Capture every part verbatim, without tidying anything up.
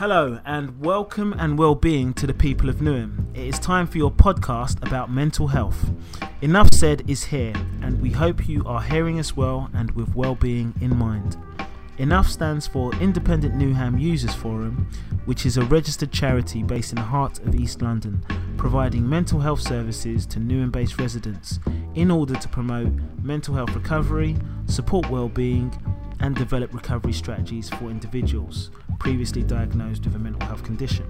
Hello and welcome and well-being to the people of Newham. It is time for your podcast about mental health. Enough Said is here and we hope you are hearing us well and with well-being in mind. Enough stands for Independent Newham Users Forum, which is a registered charity based in the heart of East London, providing mental health services to Newham-based residents in order to promote mental health recovery, support well-being and develop recovery strategies for individuals previously diagnosed with a mental health condition.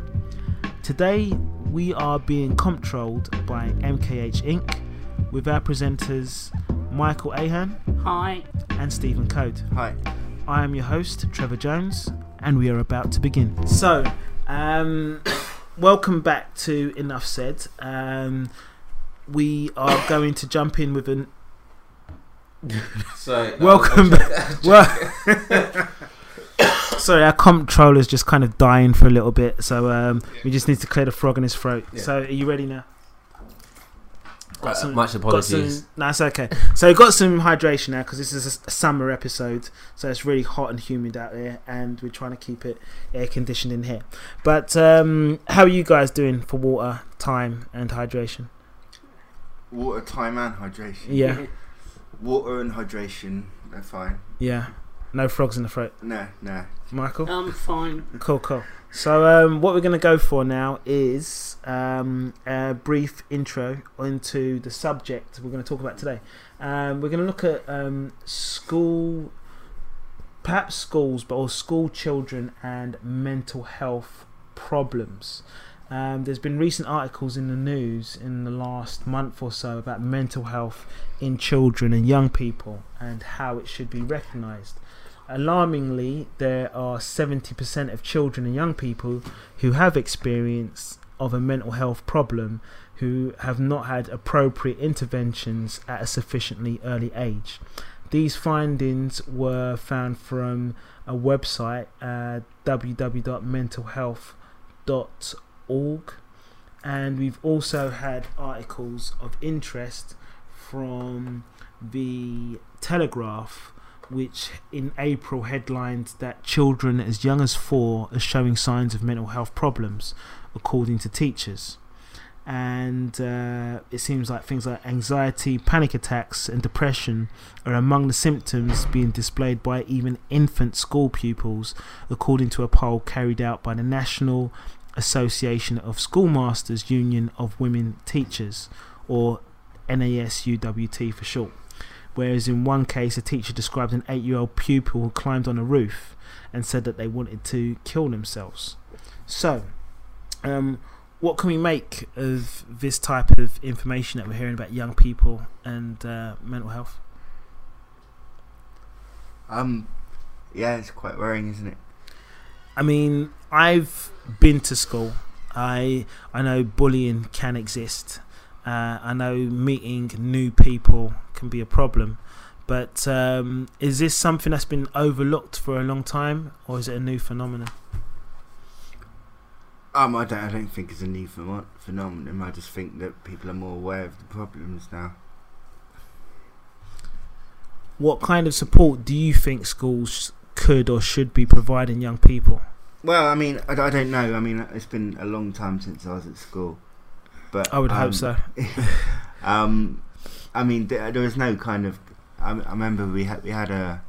Today we are being comptrolled by M K H Incorporated with our presenters Michael Ahan. Hi. And Stephen Code. Hi. I am your host Trevor Jones and we are about to begin. So um, welcome back to Enough Said. Um, we are going to jump in with an Sorry, no, welcome back. Well, sorry, our comptroller is just kind of dying for a little bit, so um, yeah. we just need to clear the frog in his throat. Yeah. So, are you ready now? Got uh, some, much apologies. Some, no, it's okay. So, we've got some hydration now because this is a summer episode, so it's really hot and humid out there, and we're trying to keep it air conditioned in here. But um, how are you guys doing for water, time, and hydration? Water, time, and hydration. Yeah. Water and hydration, they're fine. Yeah, no frogs in the throat. No, no. Michael? I'm fine. Cool, cool. So um, what we're going to go for now is um, a brief intro into the subject we're going to talk about today. Um, we're going to look at um, school, perhaps schools, but or school children and mental health problems. Um, there's been recent articles in the news in the last month or so about mental health in children and young people and how it should be recognised. Alarmingly, there are seventy percent of children and young people who have experience of a mental health problem who have not had appropriate interventions at a sufficiently early age. These findings were found from a website, uh, w w w dot mental health dot org. And we've also had articles of interest from the Telegraph, which in April headlined that children as young as four are showing signs of mental health problems according to teachers, and uh, it seems like things like anxiety, panic attacks and depression are among the symptoms being displayed by even infant school pupils according to a poll carried out by the National Association of Schoolmasters Union of Women Teachers, or N A S U W T for short. Whereas in one case a teacher described an eight-year-old pupil who climbed on a roof and said that they wanted to kill themselves. So um, what can we make of this type of information that we're hearing about young people and uh, mental health? Um, yeah, it's quite worrying, isn't it? I mean, I've been to school. I I know bullying can exist. Uh, I know meeting new people can be a problem. But um, is this something that's been overlooked for a long time, or is it a new phenomenon? Um, I don't. I don't think it's a new ph- phenomenon. I just think that people are more aware of the problems now. What kind of support do you think schools could or should be providing young people? Well, I mean, I, I don't know. I mean, it's been a long time since I was at school, but I would um, hope so. um, I mean, there, there was no kind of. I, I remember we had we had a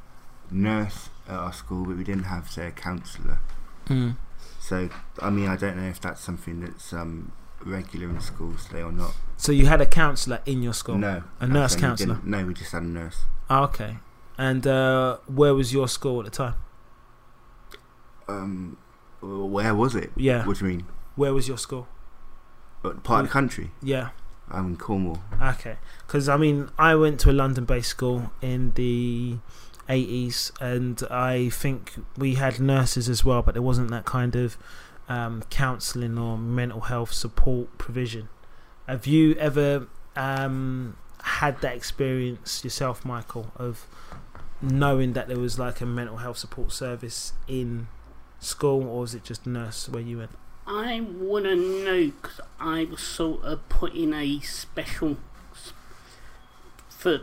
nurse at our school, but we didn't have, say, a counsellor. Mm. So, I mean, I don't know if that's something that's um, regular in schools today or not. So you had a counsellor in your school? No, a nurse counsellor. No, we just had a nurse. Oh, okay. And uh, where was your school at the time? Um, where was it? Yeah. What do you mean? Where was your school? But part of the country. Yeah. I'm in Cornwall. Okay. Because, I mean, I went to a London-based school in the eighties, and I think we had nurses as well, but there wasn't that kind of um, counselling or mental health support provision. Have you ever um, had that experience yourself, Michael, of knowing that there was like a mental health support service in school, or was it just nurse where you went? I wouldn't know because I was sort of put in a special for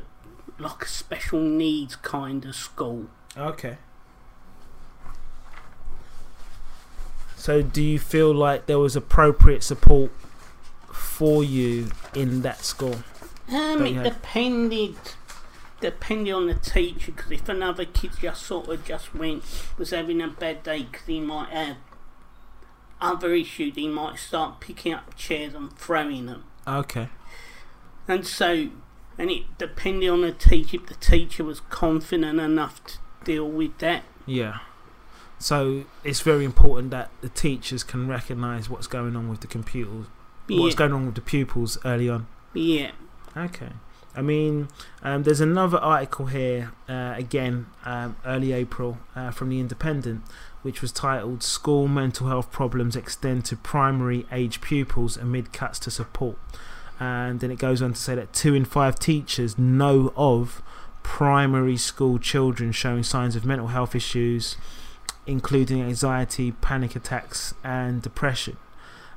like a special needs kind of school. Okay. So do you feel like there was appropriate support for you in that school? Um, it depended, depended on the teacher, because if another kid just sort of just went, was having a bad day, because he might have other issues, he might start picking up chairs and throwing them. Okay. And so, and it depended on the teacher, if the teacher was confident enough to deal with that. Yeah. So it's very important that the teachers can recognise what's going on with the computers, yeah. what's going on with the pupils early on. Yeah. Okay. I mean, um, there's another article here, uh, again, um, early April, uh, from The Independent, which was titled "School Mental Health Problems Extend to Primary Age Pupils Amid Cuts to Support." And then it goes on to say that two in five teachers know of primary school children showing signs of mental health issues, including anxiety, panic attacks, and depression.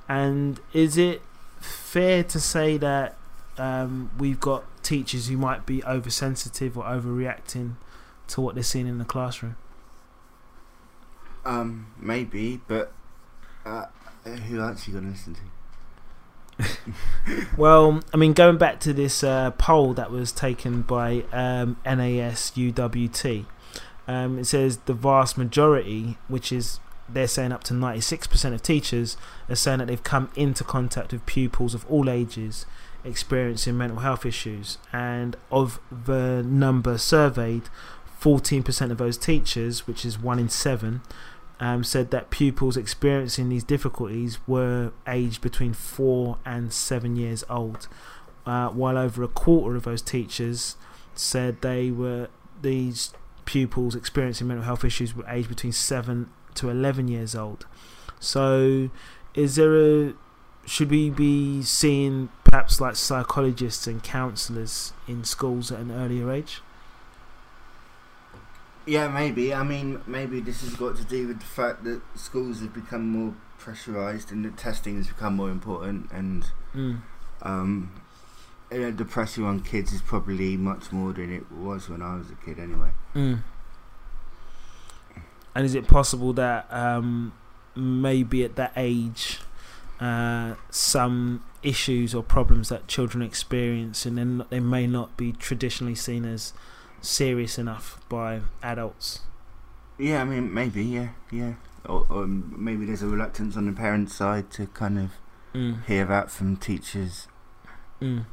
And is it fair to say that Um, we've got teachers who might be oversensitive or overreacting to what they're seeing in the classroom? Um, maybe, but uh, who else are you going to listen to? Well, I mean, going back to this uh, poll that was taken by um, NASUWT, um, it says the vast majority, which is they're saying up to ninety-six percent of teachers, are saying that they've come into contact with pupils of all ages experiencing mental health issues, and of the number surveyed, fourteen percent of those teachers, which is one in seven, um, said that pupils experiencing these difficulties were aged between four and seven years old, uh, while over a quarter of those teachers said they were these pupils experiencing mental health issues were aged between seven to eleven years old. So is there a should we be seeing perhaps like psychologists and counsellors in schools at an earlier age? Yeah, maybe. I mean, maybe this has got to do with the fact that schools have become more pressurised and the testing has become more important, and mm. um, you know, the pressure on kids is probably much more than it was when I was a kid anyway. Mm. And is it possible that um, maybe at that age Uh, some issues or problems that children experience, and then they may not be traditionally seen as serious enough by adults? Yeah, I mean, maybe, yeah, yeah. Or, or maybe there's a reluctance on the parents' side to kind of mm. hear out from teachers. Mm.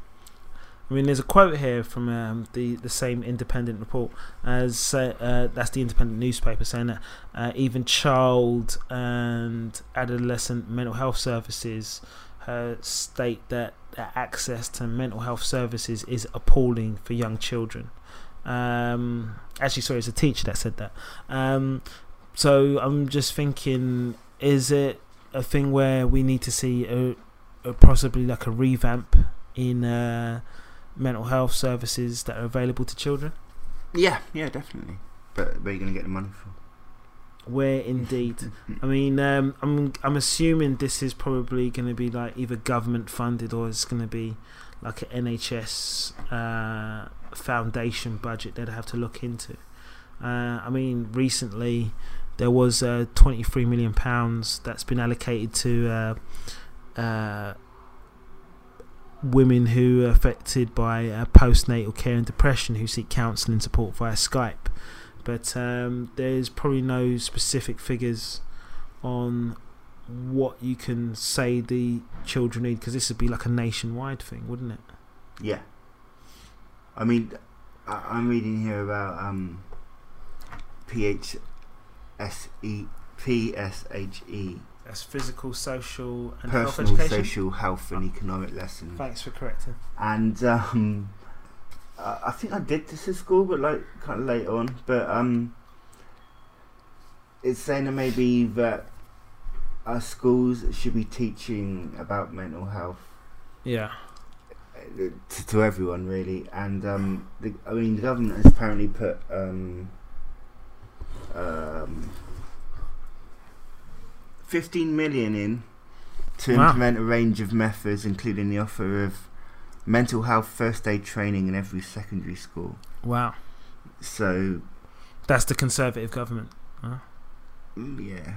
I mean, there's a quote here from um, the the same Independent report, as uh, uh, that's the Independent newspaper, saying that uh, even child and adolescent mental health services uh, state that access to mental health services is appalling for young children. Um, actually, sorry, it's a teacher that said that. Um, so I'm just thinking, is it a thing where we need to see a, a possibly like a revamp in Uh, mental health services that are available to children? Yeah, yeah, definitely. But where are you going to get the money from? Where indeed. I mean, um, I'm I'm assuming this is probably going to be like either government funded, or it's going to be like an N H S uh, foundation budget that I have to look into. Uh, I mean, recently there was uh, twenty-three million pounds that's been allocated to Uh, uh, women who are affected by uh, postnatal care and depression, who seek counselling support via Skype, but um, there's probably no specific figures on what you can say the children need, because this would be like a nationwide thing, wouldn't it? Yeah. I mean, I I'm reading here about um, P S H E. That's physical, social, and health education. Personal, social, health, and economic lessons. Thanks for correcting. And um, I think I did this at school, but like kind of late on. But um, it's saying that maybe that our schools should be teaching about mental health. Yeah. To, to everyone, really, and um, the, I mean, the government has apparently put um. um fifteen million in to wow. implement a range of methods, including the offer of mental health first aid training in every secondary school. Wow. So that's the Conservative government, huh? Yeah.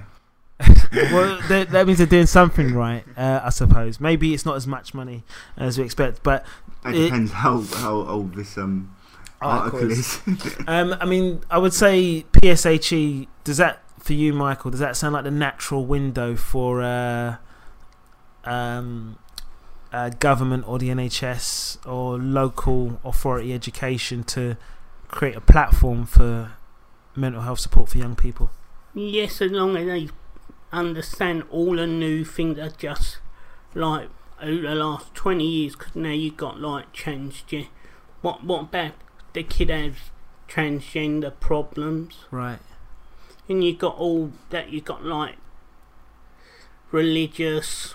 Well, that, that means they're doing something right, uh, I suppose. Maybe it's not as much money as we expect, but it, it depends how how old this um article is. um, I mean, I would say P S H E. Does that for you, Michael? Does that sound like the natural window for uh, um, uh, government or the N H S or local authority education to create a platform for mental health support for young people? Yes, as long as they understand all the new things are just like over the last twenty years, because now you've got like transgender. What, what about the kid has transgender problems? Right. And you've got all that, you've got like religious.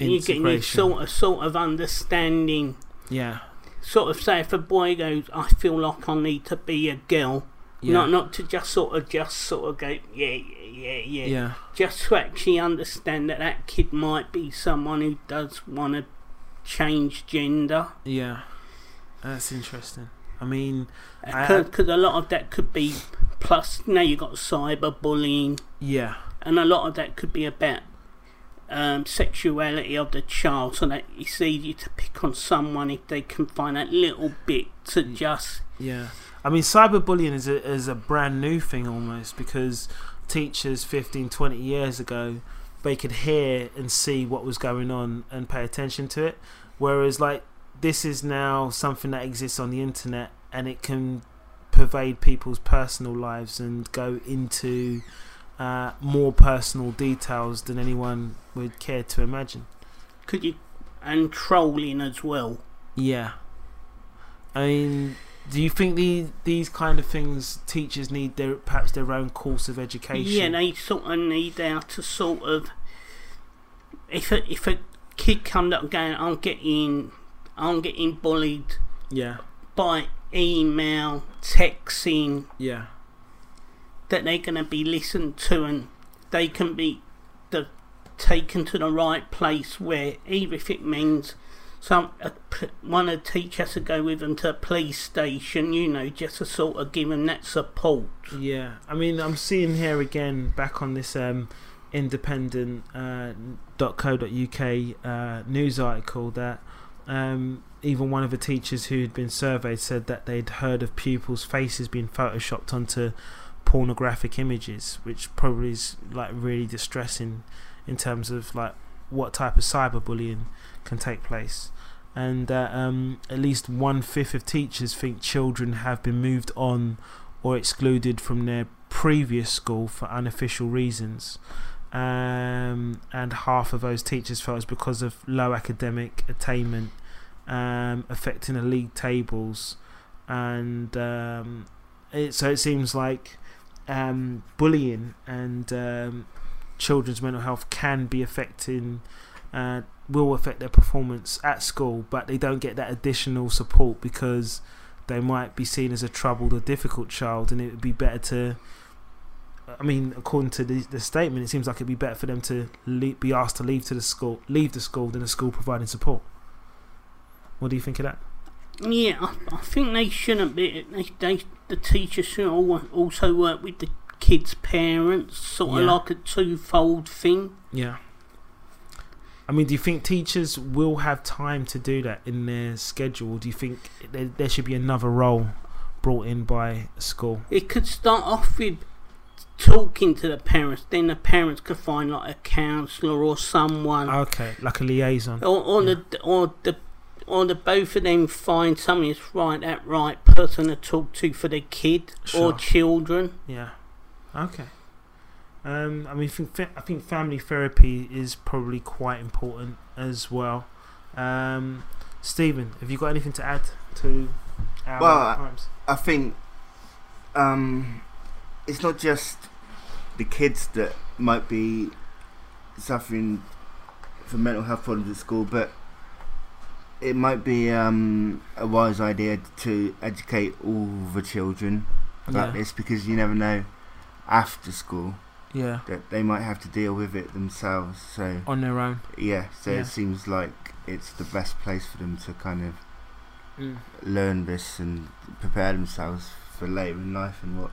And you're getting this sort of, sort of understanding. Yeah. Sort of say if a boy goes, I feel like I need to be a girl. Yeah. Not not to just sort of just sort of go yeah yeah yeah yeah. Just to actually understand that that kid might be someone who does want to change gender. Yeah, that's interesting. I mean, because a lot of that could be plus now you got cyberbullying. Yeah, and a lot of that could be about um, sexuality of the child, so that it's easy to pick on someone if they can find that little bit to just yeah. I mean, cyberbullying is a, is a brand new thing almost, because teachers fifteen, twenty years ago, they could hear and see what was going on and pay attention to it. Whereas, like, this is now something that exists on the internet and it can pervade people's personal lives and go into uh, more personal details than anyone would care to imagine. Could you... And trolling as well. Yeah. I mean... Do you think the, these kind of things teachers need their perhaps their own course of education? Yeah, they sort of need how to sort of if a, if a kid comes up going, I'm getting I'm getting bullied, yeah, by email, texting, yeah, that they're going to be listened to and they can be the, taken to the right place where even if it means. Some uh, one of the teachers to go with them to a police station, you know, just to sort of give them that support. Yeah, I mean, I'm seeing here again back on this um, independent dot co dot U K uh, uh, news article that um, even one of the teachers who had been surveyed said that they'd heard of pupils' faces being photoshopped onto pornographic images, which probably is like really distressing in terms of like what type of cyberbullying can take place. And uh, um, at least one fifth of teachers think children have been moved on or excluded from their previous school for unofficial reasons, um, and half of those teachers felt it's because of low academic attainment, um, affecting the league tables, and um, it, so it seems like um, bullying and um, children's mental health can be affecting uh, will affect their performance at school, but they don't get that additional support because they might be seen as a troubled or difficult child, and it would be better to, I mean, according to the, the statement, it seems like it'd be better for them to leave, be asked to leave to the school, leave the school, than the school providing support. What do you think of that? Yeah, I, I think they shouldn't be. They, they the teachers should also work with the kids' parents, sort of yeah. like a twofold thing. Yeah. I mean, do you think teachers will have time to do that in their schedule? Do you think there, there should be another role brought in by school? It could start off with talking to the parents, then the parents could find like a counsellor or someone. Okay, like a liaison. Or, or yeah. the or the or the both of them find someone that's right that right person to talk to for their kid sure. or children. Yeah. Okay. Um, I mean, I think family therapy is probably quite important as well. Um, Stephen, have you got anything to add to our well, times? I think um, it's not just the kids that might be suffering from mental health problems at school, but it might be um, a wise idea to educate all the children about yeah. this, because you never know after school. Yeah, that they might have to deal with it themselves. So on their own. Yeah, so yeah. it seems like it's the best place for them to kind of mm. learn this and prepare themselves for later in life and what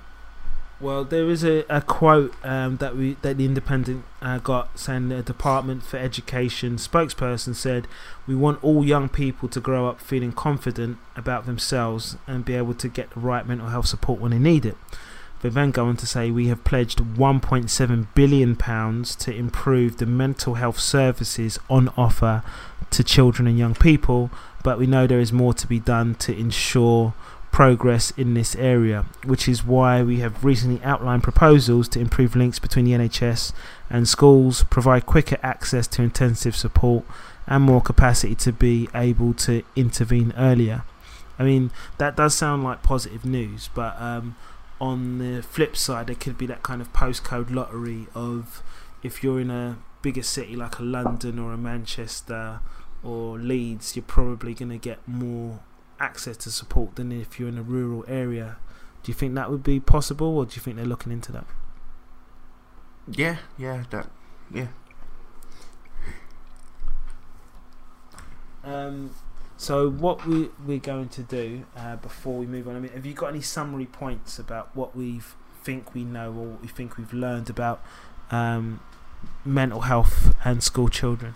Well, there is a, a quote um, that we that the Independent uh, got, saying the Department for Education spokesperson said, "We want all young people to grow up feeling confident about themselves and be able to get the right mental health support when they need it." They then go on to say, "We have pledged one point seven billion pounds to improve the mental health services on offer to children and young people, but we know there is more to be done to ensure progress in this area, which is why we have recently outlined proposals to improve links between the N H S and schools, provide quicker access to intensive support and more capacity to be able to intervene earlier." I mean, that does sound like positive news, but um, on the flip side, there could be that kind of postcode lottery of, if you're in a bigger city like a London or a Manchester or Leeds, you're probably going to get more access to support than if you're in a rural area. Do you think that would be possible, or do you think they're looking into that? Yeah, yeah, that, yeah. Um, so what we we're going to do uh, before we move on? I mean, have you got any summary points about what we think we know or what we think we've learned about um, mental health and school children?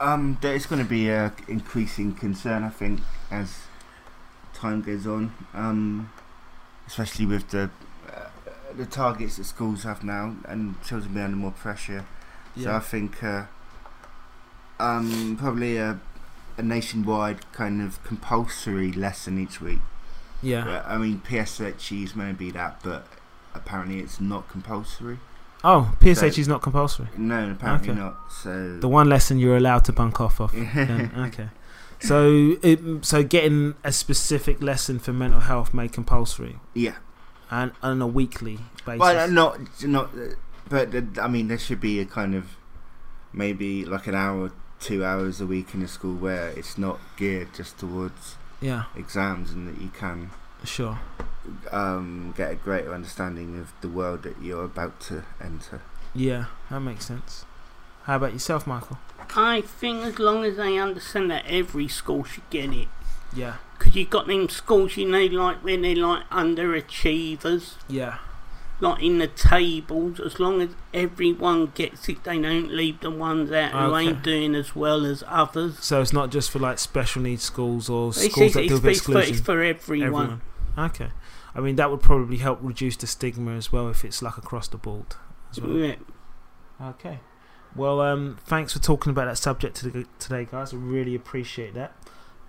Um, there is going to be a increasing concern, I think, as time goes on, um, especially with the uh, the targets that schools have now, and children be under more pressure. Yeah. So I think uh, um, probably a, a nationwide kind of compulsory lesson each week. Yeah. But, I mean, P S H E is meant to be that, but apparently it's not compulsory. Oh, P S H E is so, not compulsory. No, apparently okay. not. So the one lesson you're allowed to bunk off of. Then, okay. So, it, so getting a specific lesson for mental health made compulsory. Yeah, and on a weekly basis. Well, not, not, but I mean, there should be a kind of maybe like an hour, or two hours a week in a school where it's not geared just towards yeah exams, and that you can sure um, get a greater understanding of the world that you're about to enter. Yeah, that makes sense. How about yourself, Michael? I think as long as they understand that every school should get it. Yeah. Because you've got them schools, you know, like when they're like underachievers. Yeah. Like in the tables, as long as everyone gets it, they don't leave the ones out who okay. ain't doing as well as others. So it's not just for like special needs schools or it's schools that do a bit exclusion. It's for everyone. everyone. Okay. I mean, that would probably help reduce the stigma as well if it's like across the board as well. Yeah. Okay. Well, um, thanks for talking about that subject today, guys. I really appreciate that.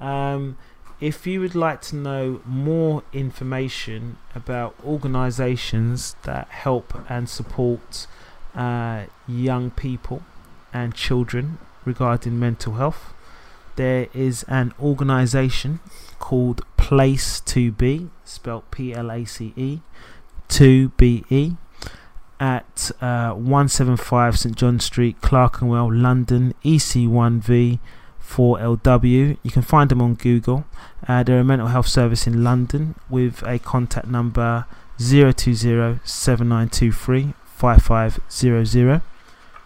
Um, if you would like to know more information about organisations that help and support uh, young people and children regarding mental health, there is an organisation called Place to Be, spelled P L A C E, to be, at uh, one seven five St John Street, Clerkenwell, London, E C one V four L W. You can find them on Google. Uh, they're a mental health service in London with a contact number zero two zero, seven nine two three, five five zero zero.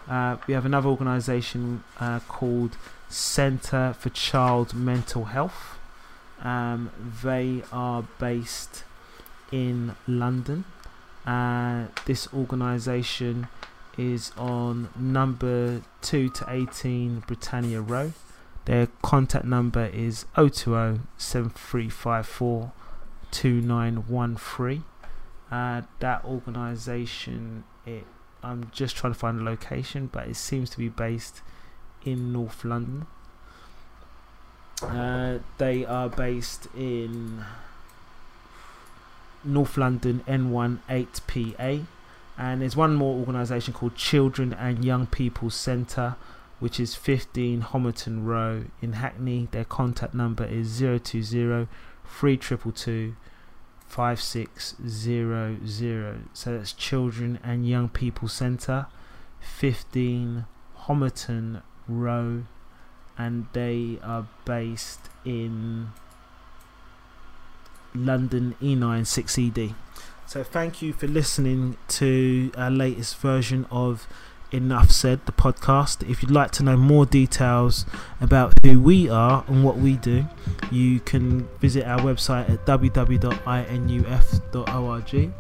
Uh, we have another organisation uh, called Centre for Child Mental Health. Um, they are based in London. Uh, this organisation is on number two to eighteen Britannia Row. Their contact number is zero two zero, seven three five four, two nine one three. Uh, that organisation, it, I'm just trying to find a location, but it seems to be based in North London. Uh, they are based in North London, N one eight P A, and there's one more organisation called Children and Young People's Centre, which is fifteen Homerton Row in Hackney. Their contact number is zero two zero, three two two, five six zero zero. So that's Children and Young People's Centre, fifteen Homerton Row, and they are based in London E nine six E D. So thank you for listening to our latest version of Enough Said, the podcast. If you'd like to know more details about who we are and what we do, you can visit our website at w w w dot inuf dot org.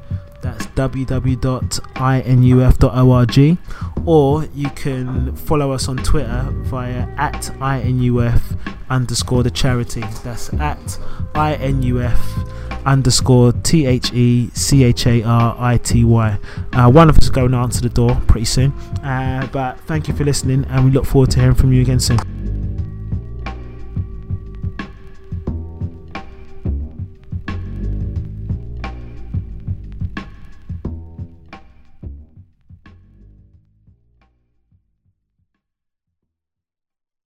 That's w w w dot inuf dot org, or you can follow us on Twitter via at inuf underscore the charity. That's at inuf underscore t h e c h a r i t y. Uh, one of us is going to answer the door pretty soon, uh, but thank you for listening, and we look forward to hearing from you again soon.